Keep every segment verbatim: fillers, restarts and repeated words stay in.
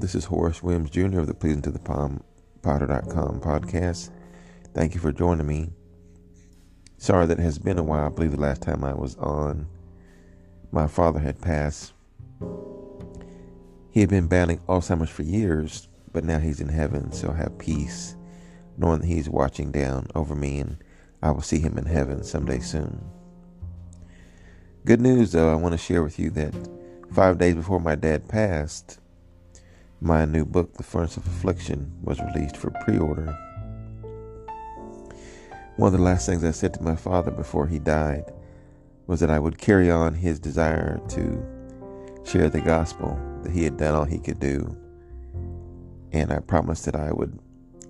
this is Horace Williams Junior of the Pleasing to the Palm, Potter dot com podcast. Thank you for joining me. Sorry that it has been a while. I believe the last time I was on, my father had passed. He had been battling Alzheimer's for years, but now he's in heaven, so I have peace, knowing that he's watching down over me, and I will see him in heaven someday soon. Good news, though, I want to share with you that five days before my dad passed, my new book, The Furnace of Affliction, was released for pre-order. One of the last things I said to my father before he died was that I would carry on his desire to share the gospel, that he had done all he could do. And I promised that I would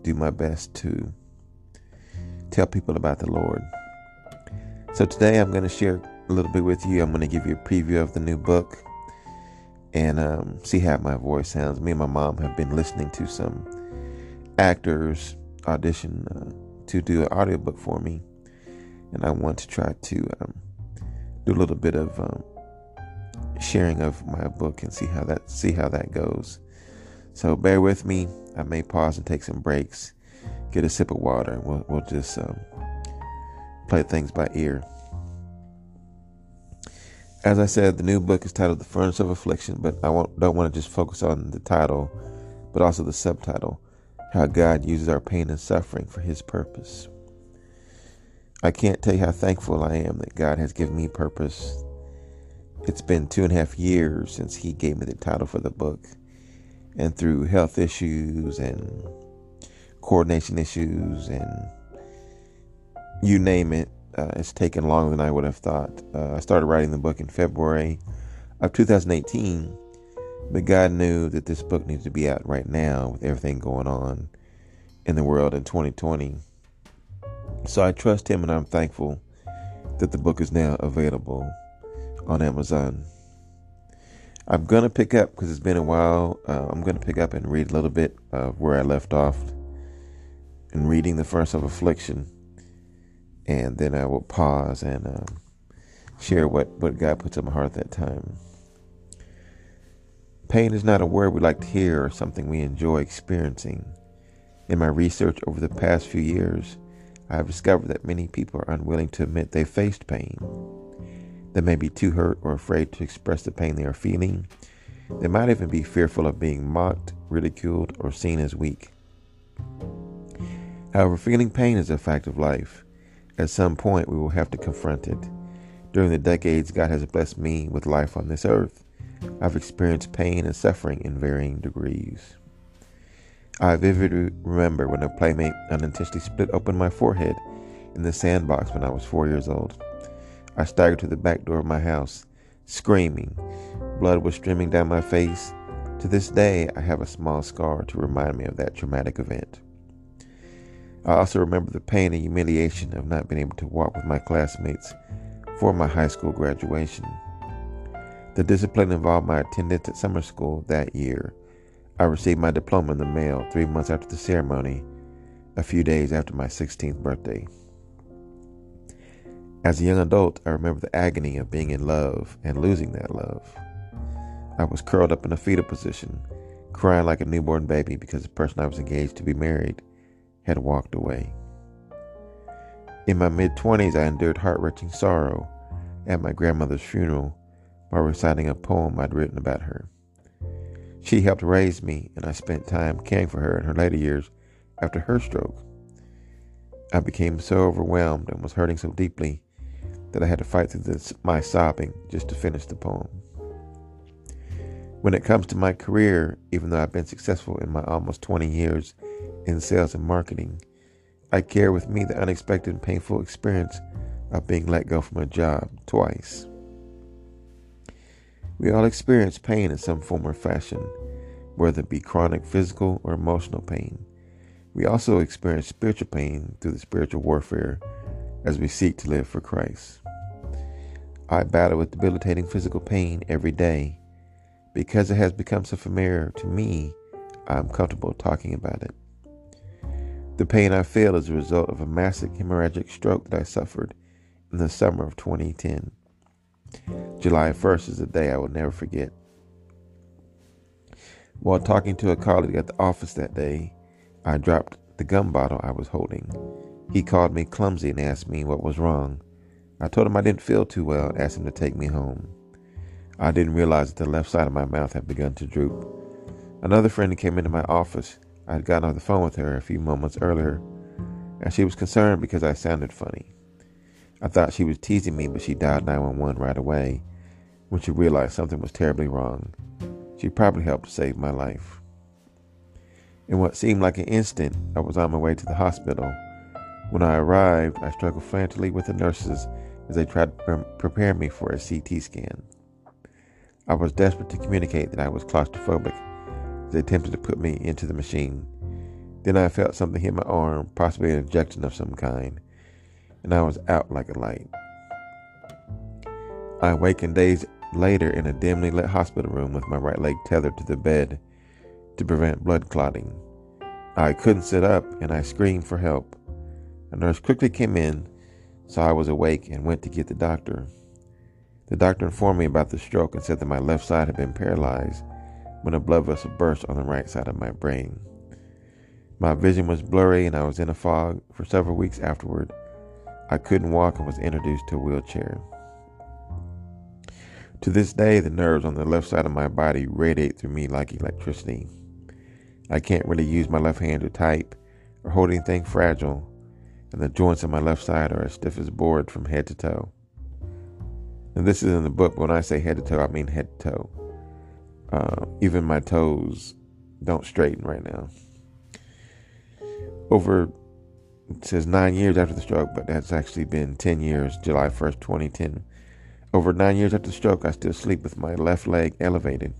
do my best to tell people about the Lord. So today I'm going to share a little bit with you. I'm going to give you a preview of the new book and um, see how my voice sounds. Me and my mom have been listening to some actors audition uh, to do an audiobook for me, and I want to try to um, do a little bit of um, sharing of my book and see how that see how that goes. So bear with me. I may pause and take some breaks, get a sip of water, and we'll, we'll just um, play things by ear. As I said, the new book is titled The Furnace of Affliction, but I won't, don't want to just focus on the title, but also the subtitle, How God Uses Our Pain and Suffering for His Purpose. I can't tell you how thankful I am that God has given me purpose. It's been two and a half years since He gave me the title for the book, and through health issues and coordination issues and you name it, Uh, it's taken longer than I would have thought. Uh, I started writing the book in February of two thousand eighteen, but God knew that this book needed to be out right now with everything going on in the world in twenty twenty. So I trust Him, and I'm thankful that the book is now available on Amazon. I'm going to pick up, because it's been a while, uh, I'm going to pick up and read a little bit of where I left off in reading The Furnace of Affliction. And then I will pause and um, share what, what God puts in my heart at that time. Pain is not a word we like to hear or something we enjoy experiencing. In my research over the past few years, I have discovered that many people are unwilling to admit they faced pain. They may be too hurt or afraid to express the pain they are feeling. They might even be fearful of being mocked, ridiculed, or seen as weak. However, feeling pain is a fact of life. At some point, we will have to confront it. During the decades God has blessed me with life on this earth, I've experienced pain and suffering in varying degrees. I vividly remember when a playmate unintentionally split open my forehead in the sandbox when I was four years old. I staggered to the back door of my house, screaming. Blood was streaming down my face. To this day, I have a small scar to remind me of that traumatic event. I also remember the pain and humiliation of not being able to walk with my classmates for my high school graduation. The discipline involved my attendance at summer school that year. I received my diploma in the mail three months after the ceremony, a few days after my sixteenth birthday. As a young adult, I remember the agony of being in love and losing that love. I was curled up in a fetal position, crying like a newborn baby because the person I was engaged to be married had walked away. In my mid-twenties, I endured heart-wrenching sorrow at my grandmother's funeral while reciting a poem I'd written about her. She helped raise me, and I spent time caring for her in her later years after her stroke. I became so overwhelmed and was hurting so deeply that I had to fight through this, my sobbing just to finish the poem. When it comes to my career, even though I've been successful in my almost twenty years in sales and marketing, I carry with me the unexpected and painful experience of being let go from a job twice. We all experience pain in some form or fashion, whether it be chronic physical or emotional pain. We also experience spiritual pain through the spiritual warfare as we seek to live for Christ. I battle with debilitating physical pain every day. Because it has become so familiar to me, I'm comfortable talking about it. The pain I feel is a result of a massive hemorrhagic stroke that I suffered in the summer of twenty ten. July first is a day I will never forget. While talking to a colleague at the office that day, I dropped the gum bottle I was holding. He called me clumsy and asked me what was wrong. I told him I didn't feel too well and asked him to take me home. I didn't realize that the left side of my mouth had begun to droop. Another friend came into my office. I had gotten off the phone with her a few moments earlier, and she was concerned because I sounded funny. I thought she was teasing me, but she dialed nine one one right away when she realized something was terribly wrong. She probably helped save my life. In what seemed like an instant, I was on my way to the hospital. When I arrived, I struggled frantically with the nurses as they tried to pre- prepare me for a C T scan. I was desperate to communicate that I was claustrophobic. They attempted to put me into the machine. Then I felt something hit my arm, possibly an injection of some kind, and I was out like a light. I awakened days later in a dimly lit hospital room with my right leg tethered to the bed to prevent blood clotting. I couldn't sit up, and I screamed for help. A nurse quickly came in, saw I was awake, and went to get the doctor. The doctor informed me about the stroke and said that my left side had been paralyzed when a blood vessel burst on the right side of my brain. My vision was blurry and I was in a fog for several weeks afterward. I couldn't walk and was introduced to a wheelchair. To this day, the nerves on the left side of my body radiate through me like electricity. I can't really use my left hand to type or hold anything fragile, and the joints on my left side are as stiff as a board from head to toe. And this is in the book, but when I say head to toe, I mean head to toe. Uh, even my toes don't straighten right now. Over, it says nine years after the stroke, but that's actually been ten years, July first, twenty ten. Over nine years after the stroke, I still sleep with my left leg elevated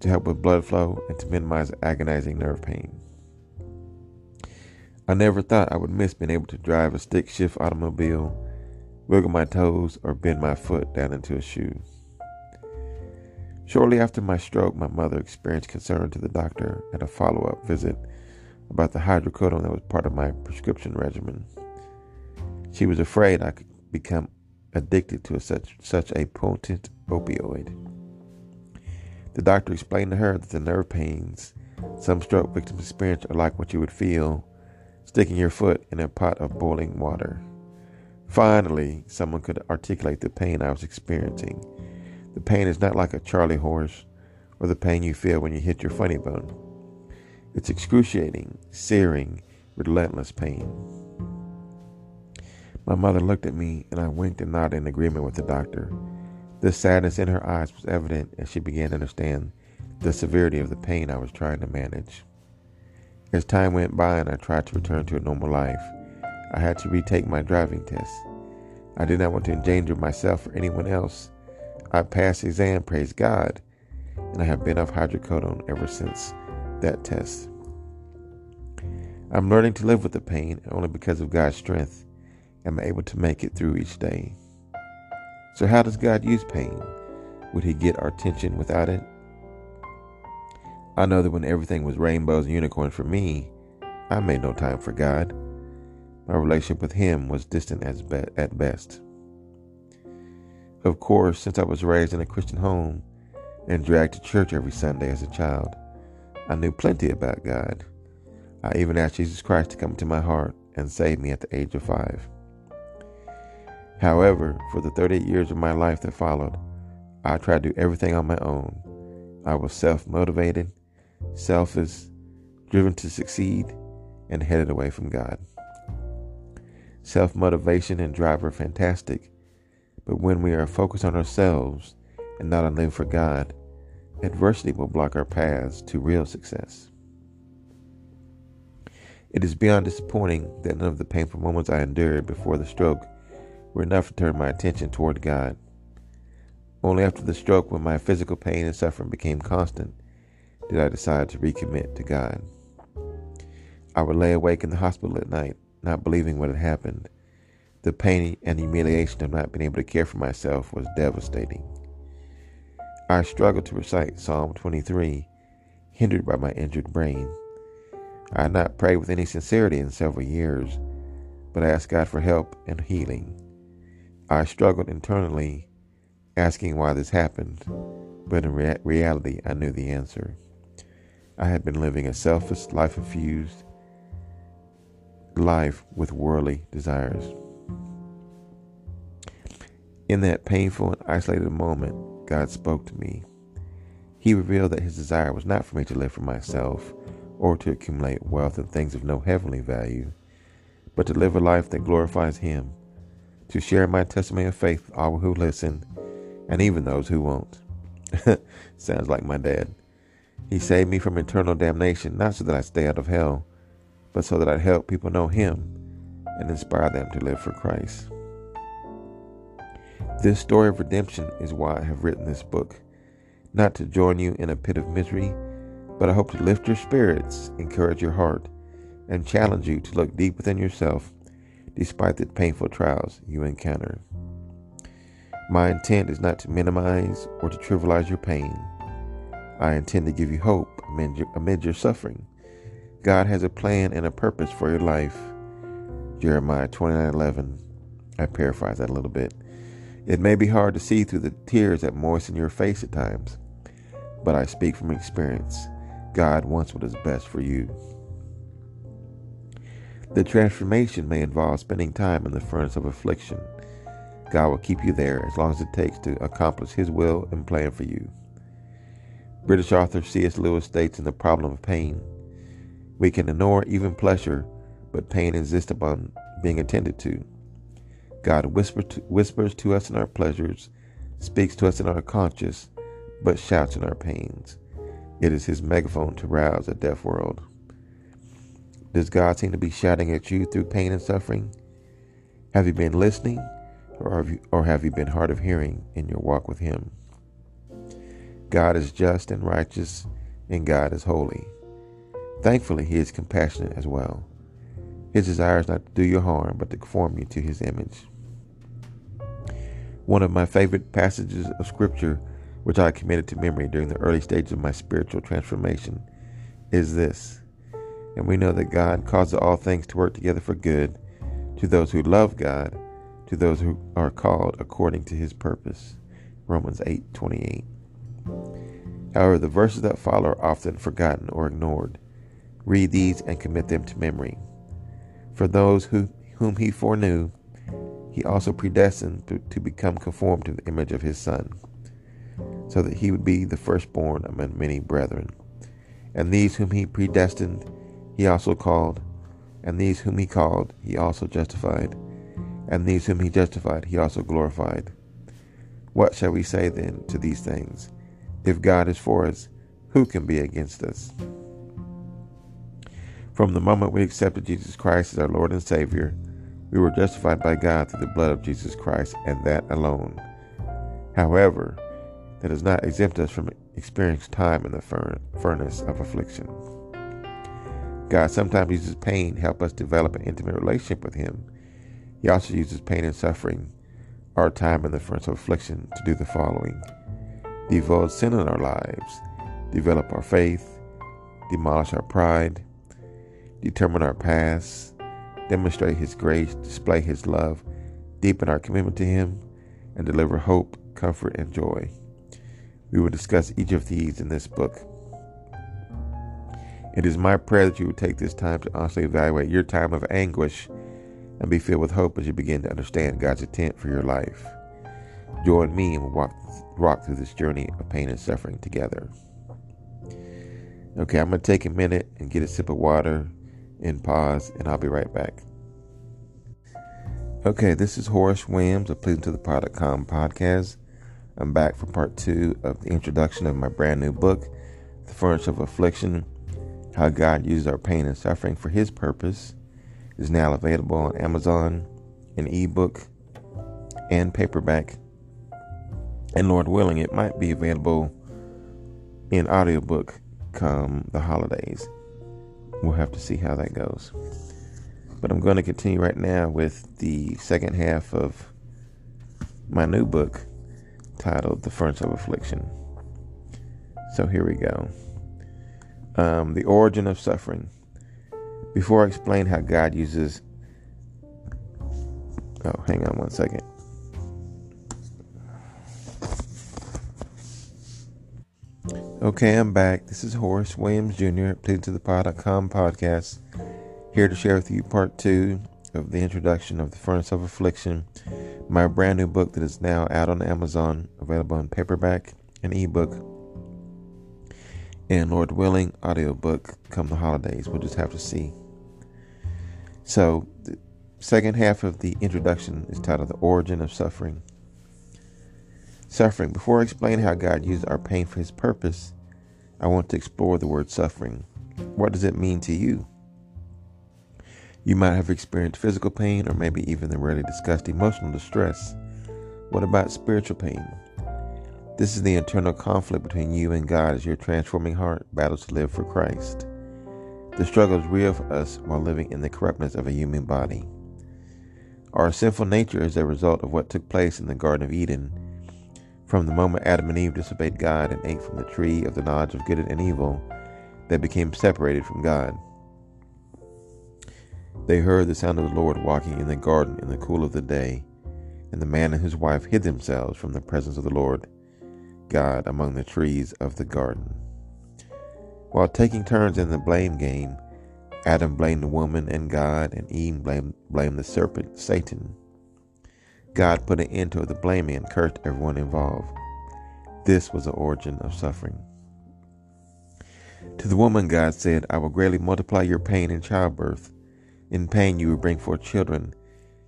to help with blood flow and to minimize agonizing nerve pain. I never thought I would miss being able to drive a stick shift automobile, wiggle my toes, or bend my foot down into a shoe. Shortly after my stroke, my mother experienced concern to the doctor at a follow-up visit about the hydrocodone that was part of my prescription regimen. She was afraid I could become addicted to a such, such a potent opioid. The doctor explained to her that the nerve pains some stroke victims experience are like what you would feel sticking your foot in a pot of boiling water. Finally, someone could articulate the pain I was experiencing. The pain is not like a charley horse or the pain you feel when you hit your funny bone. It's excruciating, searing, relentless pain. My mother looked at me and I winked and nodded in agreement with the doctor. The sadness in her eyes was evident as she began to understand the severity of the pain I was trying to manage. As time went by and I tried to return to a normal life, I had to retake my driving test. I did not want to endanger myself or anyone else. I passed the exam, praise God, and I have been off hydrocodone ever since that test. I'm learning to live with the pain only because of God's strength. I'm able to make it through each day. So how does God use pain? Would he get our attention without it? I know that when everything was rainbows and unicorns for me, I made no time for God. My relationship with him was distant as be- at best. Of course, since I was raised in a Christian home and dragged to church every Sunday as a child, I knew plenty about God. I even asked Jesus Christ to come into my heart and save me at the age of five. However, for the thirty-eight years of my life that followed, I tried to do everything on my own. I was self-motivated, selfish, driven to succeed, and headed away from God. Self-motivation and drive are fantastic. But when we are focused on ourselves and not on living for God, adversity will block our paths to real success. It is beyond disappointing that none of the painful moments I endured before the stroke were enough to turn my attention toward God. Only after the stroke, when my physical pain and suffering became constant, did I decide to recommit to God. I would lay awake in the hospital at night, not believing what had happened. The pain and humiliation of not being able to care for myself was devastating. I struggled to recite Psalm twenty-three, hindered by my injured brain. I had not prayed with any sincerity in several years, but I asked God for help and healing. I struggled internally, asking why this happened, but in re- reality, I knew the answer. I had been living a selfish, life-infused life with worldly desires. In that painful and isolated moment, God spoke to me. He revealed that his desire was not for me to live for myself or to accumulate wealth and things of no heavenly value, but to live a life that glorifies him, to share my testimony of faith with all who listen, and even those who won't. Sounds like my dad. He saved me from eternal damnation, not so that I stay out of hell, but so that I'd help people know him and inspire them to live for Christ. This story of redemption is why I have written this book, not to join you in a pit of misery, but I hope to lift your spirits, encourage your heart, and challenge you to look deep within yourself despite the painful trials you encounter. My intent is not to minimize or to trivialize your pain. I intend to give you hope amid your, amid your suffering. God has a plan and a purpose for your life. Jeremiah twenty-nine eleven. I paraphrase that a little bit. It may be hard to see through the tears that moisten your face at times, but I speak from experience. God wants what is best for you. The transformation may involve spending time in the furnace of affliction. God will keep you there as long as it takes to accomplish his will and plan for you. British author C S Lewis states in The Problem of Pain, "We can ignore even pleasure, but pain insists upon being attended to. God whispers to, whispers to us in our pleasures, speaks to us in our conscience, but shouts in our pains. It is his megaphone to rouse a deaf world." Does God seem to be shouting at you through pain and suffering? Have you been listening, or have you, or have you been hard of hearing in your walk with him? God is just and righteous, and God is holy. Thankfully, he is compassionate as well. His desire is not to do you harm, but to conform you to his image. One of my favorite passages of scripture, which I committed to memory during the early stages of my spiritual transformation, is this: "And we know that God causes all things to work together for good, to those who love God, to those who are called according to his purpose." Romans eight twenty-eight. However, the verses that follow are often forgotten or ignored. Read these and commit them to memory. "For those who, whom he foreknew, he also predestined to, to become conformed to the image of his Son, so that he would be the firstborn among many brethren. And these whom he predestined, he also called. And these whom he called, he also justified. And these whom he justified, he also glorified. What shall we say then to these things? If God is for us, who can be against us?" From the moment we accepted Jesus Christ as our Lord and Savior, we were justified by God through the blood of Jesus Christ, and that alone. However, that does not exempt us from experiencing time in the furn- furnace of affliction. God sometimes uses pain to help us develop an intimate relationship with him. He also uses pain and suffering, our time in the furnace of affliction, to do the following: divulge sin in our lives, develop our faith, demolish our pride, determine our past, demonstrate his grace, display his love, deepen our commitment to him, and deliver hope, comfort, and joy. We will discuss each of these in this book. It is my prayer that you would take this time to honestly evaluate your time of anguish and be filled with hope as you begin to understand God's intent for your life. Join me and we'll walk, walk through this journey of pain and suffering together. Okay, I'm going to take a minute and get a sip of water and pause, and I'll be right back. Okay, this is Horace Williams of Pleasing to the Palm podcast. I'm back for part two of the introduction of my brand new book, The Furnace of Affliction: How God Uses Our Pain and Suffering for His Purpose. It is now available on Amazon, an ebook, and paperback. And Lord willing, it might be available in audiobook come the holidays. We'll have to see how that goes. But I'm going to continue right now with the second half of my new book titled The Furnace of Affliction. So here we go. Um, the origin of suffering. Before I explain how God uses... Oh, hang on one second. Okay, I'm back. This is Horace Williams Junior at Pleasing to the Potter dot com podcast, here to share with you part two of the introduction of The Furnace of Affliction, my brand new book that is now out on Amazon, available in paperback and ebook, and Lord willing, audiobook come the holidays. We'll just have to see. So, the second half of the introduction is titled The Origin of Suffering. Suffering. Before I explain how God used our pain for his purpose, I want to explore the word suffering. What does it mean to you? You might have experienced physical pain or maybe even the rarely discussed emotional distress. What about spiritual pain? This is the internal conflict between you and God as your transforming heart battles to live for Christ. The struggle is real for us while living in the corruptness of a human body. Our sinful nature is a result of what took place in the Garden of Eden. From the moment Adam and Eve disobeyed God and ate from the tree of the knowledge of good and evil, they became separated from God. They heard the sound of the Lord walking in the garden in the cool of the day, and the man and his wife hid themselves from the presence of the Lord God among the trees of the garden. While taking turns in the blame game, Adam blamed the woman and God, and Eve blamed, blamed the serpent, Satan. God put an end to the blaming and cursed everyone involved. This was the origin of suffering. To the woman, God said, I will greatly multiply your pain in childbirth. In pain you will bring forth children.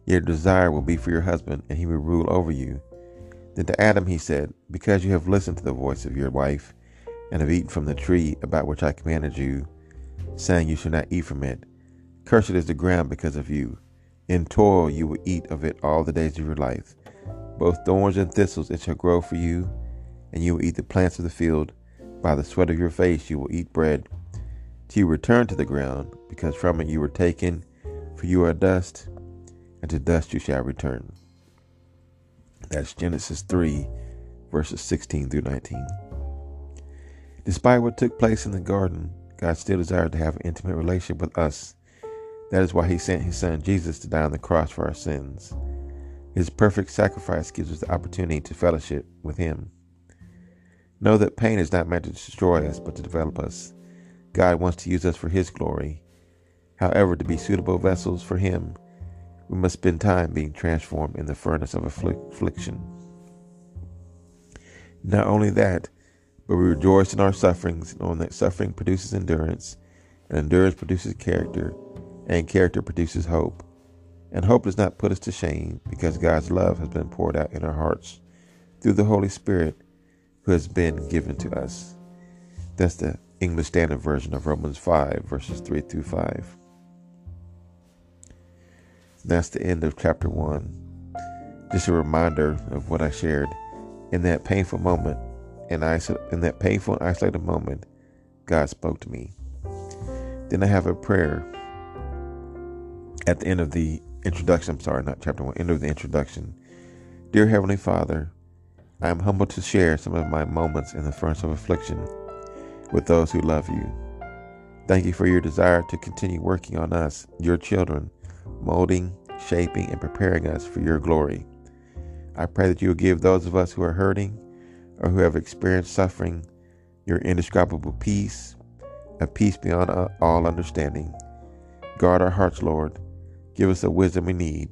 Your desire will be for your husband, and he will rule over you. Then to Adam he said, because you have listened to the voice of your wife, and have eaten from the tree about which I commanded you, saying you shall not eat from it, cursed is the ground because of you. In toil you will eat of it all the days of your life. Both thorns and thistles it shall grow for you, and you will eat the plants of the field. By the sweat of your face you will eat bread, till you return to the ground, because from it you were taken, for you are dust, and to dust you shall return. That's Genesis three, verses sixteen through nineteen. Despite what took place in the garden, God still desired to have an intimate relationship with us. That is why he sent his son Jesus to die on the cross for our sins. His perfect sacrifice gives us the opportunity to fellowship with him. Know that pain is not meant to destroy us, but to develop us. God wants to use us for his glory. However, to be suitable vessels for him, we must spend time being transformed in the furnace of affliction. Not only that, but we rejoice in our sufferings, knowing that suffering produces endurance, and endurance produces character, and character produces hope. And hope does not put us to shame, because God's love has been poured out in our hearts through the Holy Spirit who has been given to us. That's the English Standard Version of Romans five, verses three through five. That's the end of chapter one. Just a reminder of what I shared. In that painful moment, in, iso- in that painful and isolated moment, God spoke to me. Then I have a prayer. At the end of the introduction, I'm sorry, not chapter one, end of the introduction. Dear Heavenly Father, I am humbled to share some of my moments in the furnace of affliction with those who love you. Thank you for your desire to continue working on us, your children, molding, shaping, and preparing us for your glory. I pray that you will give those of us who are hurting or who have experienced suffering your indescribable peace, a peace beyond all understanding. Guard our hearts, Lord. Give us the wisdom we need,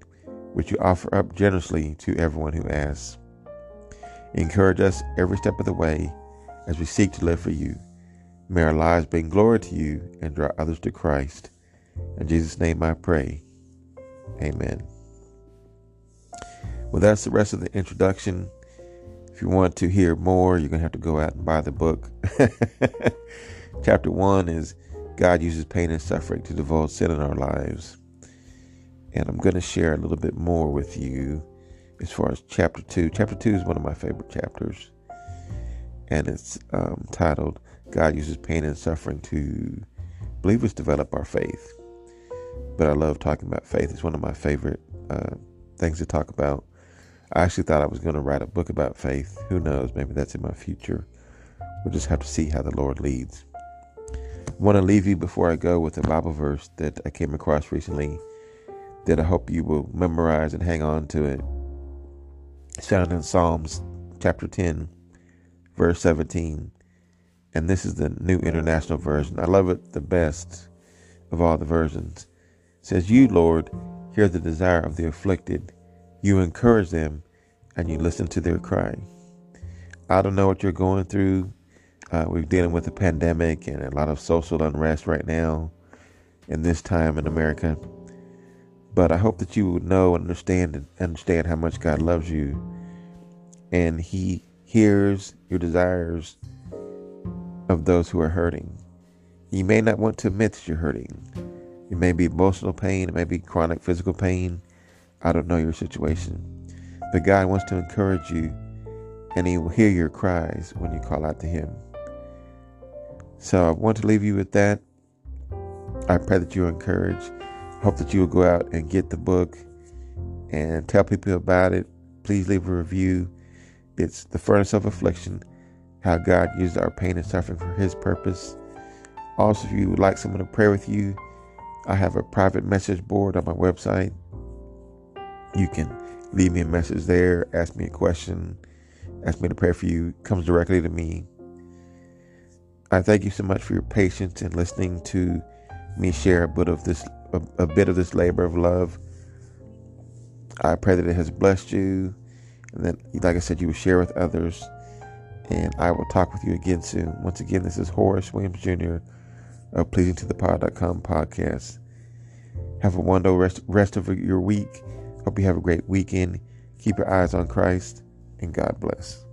which you offer up generously to everyone who asks. Encourage us every step of the way as we seek to live for you. May our lives bring glory to you and draw others to Christ. In Jesus' name I pray. Amen. Well, that's the rest of the introduction. If you want to hear more, you're going to have to go out and buy the book. Chapter one is God uses pain and suffering to divulge sin in our lives. And I'm going to share a little bit more with you as far as chapter two. Chapter two is one of my favorite chapters. And it's um, titled, God Uses Pain and Suffering to, I believe it's Develop Our Faith. But I love talking about faith. It's one of my favorite uh, things to talk about. I actually thought I was going to write a book about faith. Who knows? Maybe that's in my future. We'll just have to see how the Lord leads. I want to leave you before I go with a Bible verse that I came across recently that I hope you will memorize and hang on to it. It's found in Psalms chapter ten, verse seventeen. And this is the New International Version. I love it the best of all the versions. It says, "You, Lord, hear the desire of the afflicted. You encourage them, and you listen to their cry." I don't know what you're going through. Uh, we're dealing with a pandemic and a lot of social unrest right now in this time in America. But I hope that you would know and understand, and understand how much God loves you. And he hears your desires of those who are hurting. You may not want to admit that you're hurting. It may be emotional pain. It may be chronic physical pain. I don't know your situation. But God wants to encourage you, and he will hear your cries when you call out to him. So I want to leave you with that. I pray that you're encouraged. Hope that you will go out and get the book and tell people about it. Please leave a review. It's The Furnace of Affliction, How God Used Our Pain and Suffering for His Purpose. Also, if you would like someone to pray with you, I have a private message board on my website. You can leave me a message there, ask me a question, ask me to pray for you. It comes directly to me. I thank you so much for your patience and listening to me share a bit of this a, a bit of this labor of love. I pray that it has blessed you, and that, like I said, you will share with others. And I will talk with you again soon. Once again, this is Horace Williams Junior of Pleasing to the Potter dot com podcast. Have a wonderful rest, rest of your week. Hope you have a great weekend. Keep your eyes on Christ, and God bless.